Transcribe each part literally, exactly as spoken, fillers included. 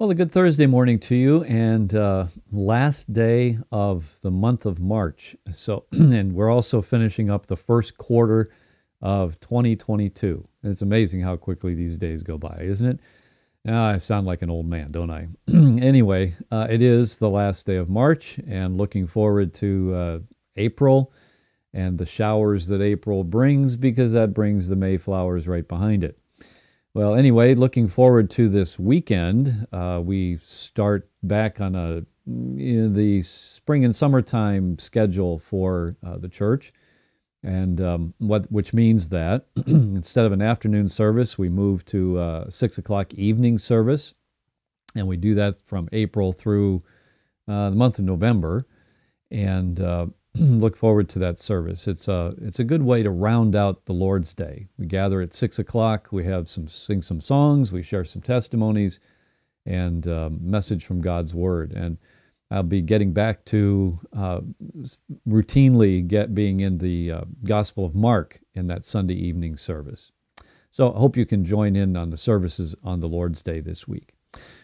Well, a good Thursday morning to you, and uh, last day of the month of March. So, and we're also finishing up the first quarter of twenty twenty-two. It's amazing how quickly these days go by, isn't it? Now, I sound like an old man, don't I? Anyway, uh, it is the last day of March, and looking forward to uh, April and the showers that April brings, because that brings the Mayflowers right behind it. Well, anyway, looking forward to this weekend. Uh, we start back on a you know, the spring and summertime schedule for uh, the church, and um, what which means that instead of an afternoon service, we move to uh, six o'clock evening service, and we do that from April through uh, the month of November, and uh, look forward to that service. It's a it's a good way to round out the Lord's Day. We gather at six o'clock. We have some sing some songs. We share some testimonies, and a message from God's Word. And I'll be getting back to uh, routinely get being in the uh, Gospel of Mark in that Sunday evening service. So I hope you can join in on the services on the Lord's Day this week.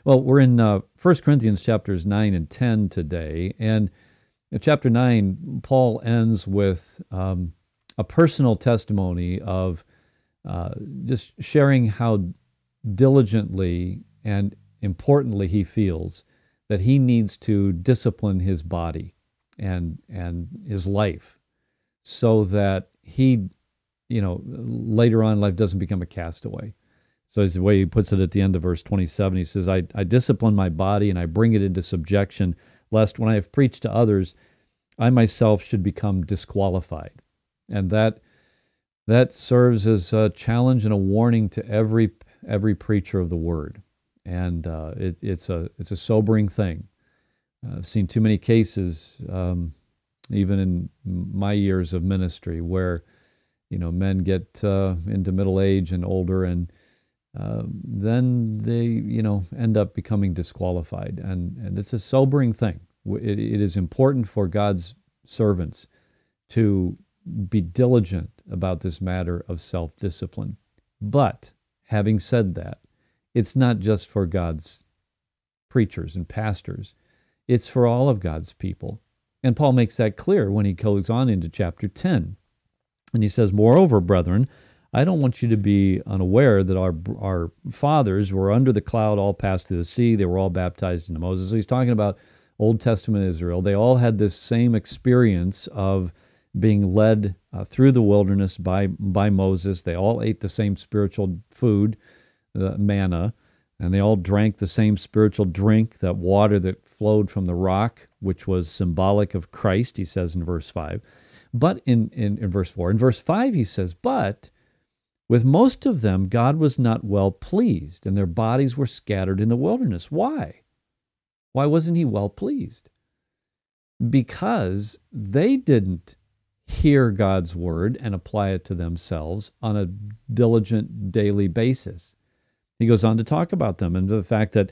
Well, we're in uh, First Corinthians chapters nine and ten today, and in chapter nine, Paul ends with um, a personal testimony of uh, just sharing how diligently and importantly he feels that he needs to discipline his body and and his life, so that he, you know, later on in life doesn't become a castaway. So is the way he puts it at the end of verse twenty-seven. He says, I, I discipline my body and I bring it into subjection, lest when I have preached to others, I myself should become disqualified. And that that serves as a challenge and a warning to every every preacher of the word. And uh, it, it's a it's a sobering thing. Uh, I've seen too many cases, um, even in my years of ministry, where you know men get uh, into middle age and older, and Uh, then they, you know, end up becoming disqualified. And, and it's a sobering thing. It, it is important for God's servants to be diligent about this matter of self-discipline. But having said that, it's not just for God's preachers and pastors. It's for all of God's people. And Paul makes that clear when he goes on into chapter ten. And he says, "Moreover, brethren, I don't want you to be unaware that our our fathers were under the cloud, all passed through the sea. They were all baptized into Moses." So he's talking about Old Testament Israel. They all had this same experience of being led uh, through the wilderness by by Moses. They all ate the same spiritual food, the manna, and they all drank the same spiritual drink, that water that flowed from the rock, which was symbolic of Christ, he says in verse five. But in, in, in verse four, in verse five he says, "But with most of them, God was not well pleased, and their bodies were scattered in the wilderness." Why? Why wasn't he well pleased? Because they didn't hear God's word and apply it to themselves on a diligent daily basis. He goes on to talk about them and the fact that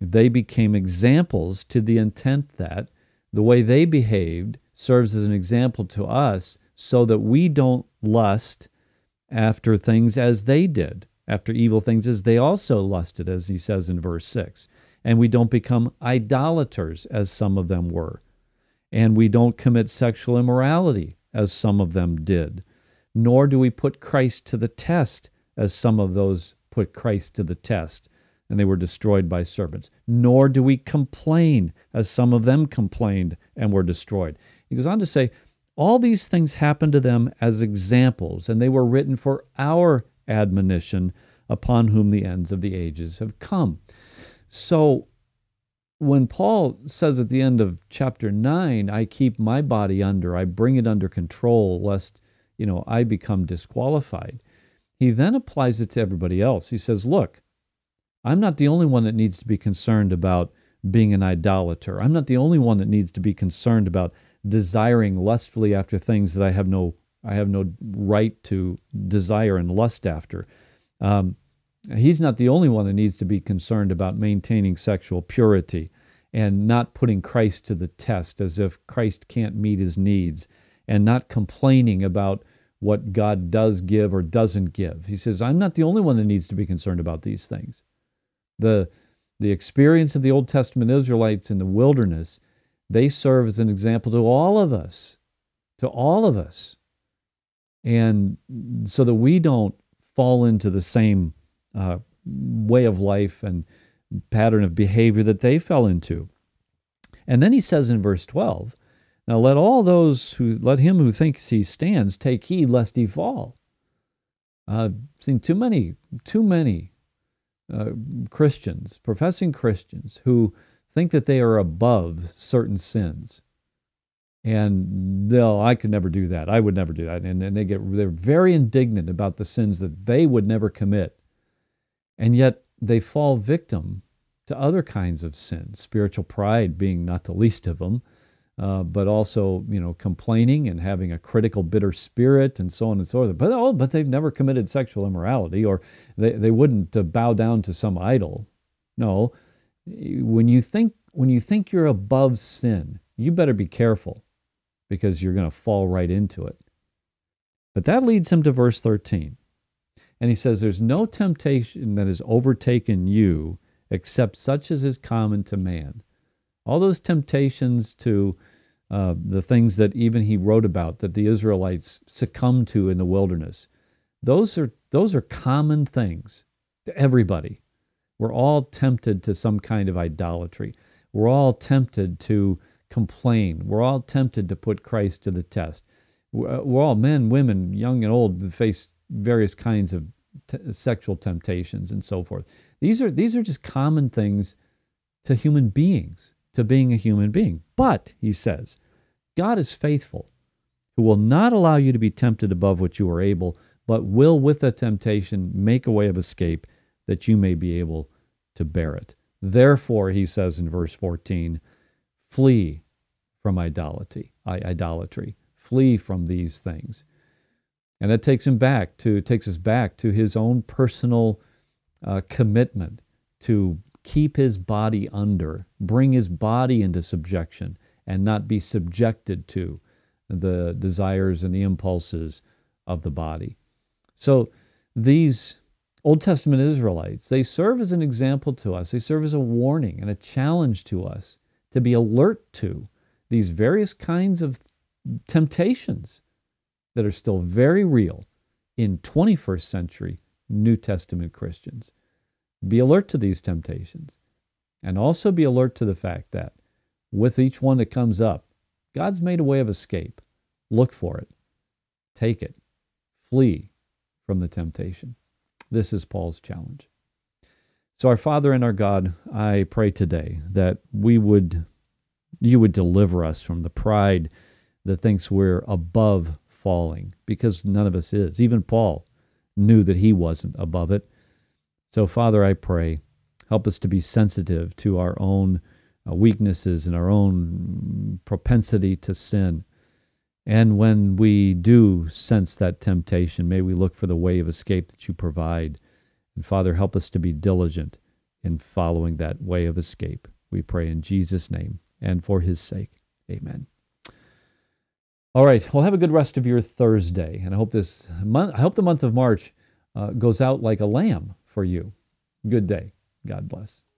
they became examples, to the intent that the way they behaved serves as an example to us, so that we don't lust after things as they did, after evil things as they also lusted, as he says in verse six. And we don't become idolaters, as some of them were. And we don't commit sexual immorality, as some of them did. Nor do we put Christ to the test, as some of those put Christ to the test, and they were destroyed by serpents. Nor do we complain, as some of them complained and were destroyed. He goes on to say, all these things happened to them as examples, and they were written for our admonition, upon whom the ends of the ages have come. So when Paul says at the end of chapter nine, I keep my body under, I bring it under control, lest, you know, I become disqualified, he then applies it to everybody else. He says, look, I'm not the only one that needs to be concerned about being an idolater. I'm not the only one that needs to be concerned about desiring lustfully after things that I have no I have no right to desire and lust after. Um, he's not the only one that needs to be concerned about maintaining sexual purity and not putting Christ to the test as if Christ can't meet his needs, and not complaining about what God does give or doesn't give. He says, I'm not the only one that needs to be concerned about these things. The, the experience of the Old Testament Israelites in the wilderness, they serve as an example to all of us, to all of us. And so that we don't fall into the same uh, way of life and pattern of behavior that they fell into. And then he says in verse twelve, now let all those who, let him who thinks he stands take heed lest he fall. Uh, I've seen too many, too many uh, Christians, professing Christians, who think that they are above certain sins. And they'll, I could never do that. I would never do that. And then they get, they're very indignant about the sins that they would never commit. And yet they fall victim to other kinds of sin, spiritual pride being not the least of them. Uh, but also, you know, complaining and having a critical, bitter spirit and so on and so forth. But oh, but they've never committed sexual immorality, or they, they wouldn't uh, bow down to some idol. No, when you think when you think you're above sin, you better be careful, because you're going to fall right into it. But that leads him to verse thirteen. And he says, there's no temptation that has overtaken you except such as is common to man. All those temptations to Uh, the things that even he wrote about that the Israelites succumbed to in the wilderness. Those are those are common things to everybody. We're all tempted to some kind of idolatry. We're all tempted to complain. We're all tempted to put Christ to the test. We're, we're all men, women, young and old, that face various kinds of t- sexual temptations and so forth. These are these are just common things to human beings, to being a human being. But, he says, God is faithful, who will not allow you to be tempted above what you are able, but will with the temptation make a way of escape that you may be able to bear it. Therefore, he says in verse fourteen, flee from idolatry. idolatry. Flee from these things. And that takes him back to takes us back to his own personal uh, commitment to keep his body under, bring his body into subjection, and not be subjected to the desires and the impulses of the body. So these Old Testament Israelites, they serve as an example to us. They serve as a warning and a challenge to us to be alert to these various kinds of temptations that are still very real in twenty-first century New Testament Christians. Be alert to these temptations, and also be alert to the fact that with each one that comes up, God's made a way of escape. Look for it. Take it. Flee from the temptation. This is Paul's challenge. So our Father and our God, I pray today that we would, you would deliver us from the pride that thinks we're above falling, because none of us is. Even Paul knew that he wasn't above it. So, Father, I pray, help us to be sensitive to our own weaknesses and our own propensity to sin. And when we do sense that temptation, may we look for the way of escape that you provide. And, Father, help us to be diligent in following that way of escape. We pray in Jesus' name and for his sake. Amen. All right, well, have a good rest of your Thursday. And I hope this month, I hope the month of March uh, goes out like a lamb for you. Good day. God bless.